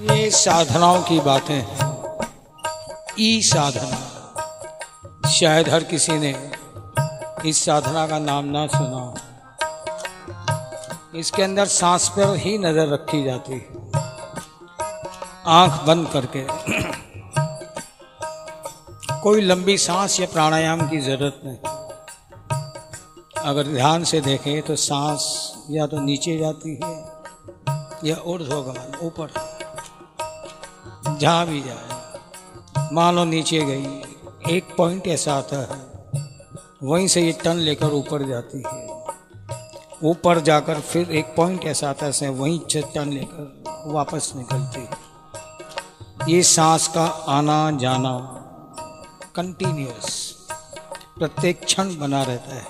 ये साधनाओं की बातें हैं। ई साधना, शायद हर किसी ने इस साधना का नाम ना सुना हो। इसके अंदर सांस पर ही नज़र रखी जाती है, आंख बंद करके। कोई लंबी सांस या प्राणायाम की ज़रूरत नहीं। अगर ध्यान से देखें तो सांस या तो नीचे जाती है या ऊर्ध्वगमन, ऊपर, जहाँ भी जाए। मान लो नीचे गई, एक पॉइंट ऐसा आता है, वहीं से ये टर्न लेकर ऊपर जाती है। ऊपर जाकर फिर एक पॉइंट ऐसा आता है, वहीं से टर्न लेकर वापस निकलती है। ये सांस का आना जाना कंटिन्यूअस प्रत्येक क्षण बना रहता है।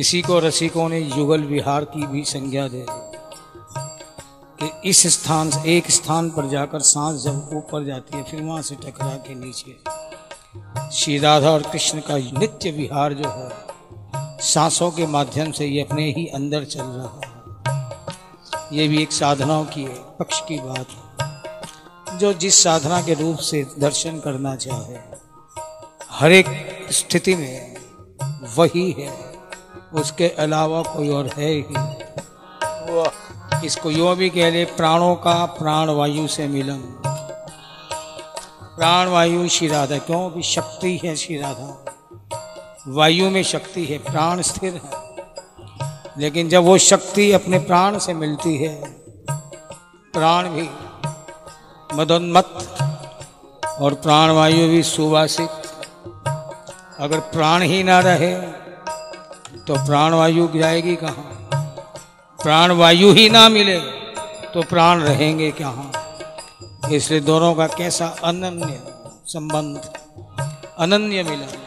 इसी को रसिकों ने युगल विहार की भी संज्ञा दे दी कि इस स्थान से एक स्थान पर जाकर सांस जब ऊपर जाती है, फिर वहाँ से टकरा के नीचे। श्री राधा और कृष्ण का नित्य विहार जो है, सांसों के माध्यम से ये अपने ही अंदर चल रहा है। ये भी एक साधनाओं की पक्ष की बात है। जो जिस साधना के रूप से दर्शन करना चाहे, हर एक स्थिति में वही है, उसके अलावा कोई और है ही। इसको यो भी कह ले, प्राणों का प्राणवायु से मिलन। प्राणवायु श्री राधा, क्योंकि शक्ति है श्री राधा, वायु में शक्ति है, प्राण स्थिर है। लेकिन जब वो शक्ति अपने प्राण से मिलती है, प्राण भी मदोन्मत्त और प्राणवायु भी सुवासित। अगर प्राण ही ना रहे तो प्राणवायु जाएगी कहाँ? प्राण वायु ही ना मिले तो प्राण रहेंगे कहाँ? इसलिए दोनों का कैसा अनन्य संबंध, अनन्य मिलन।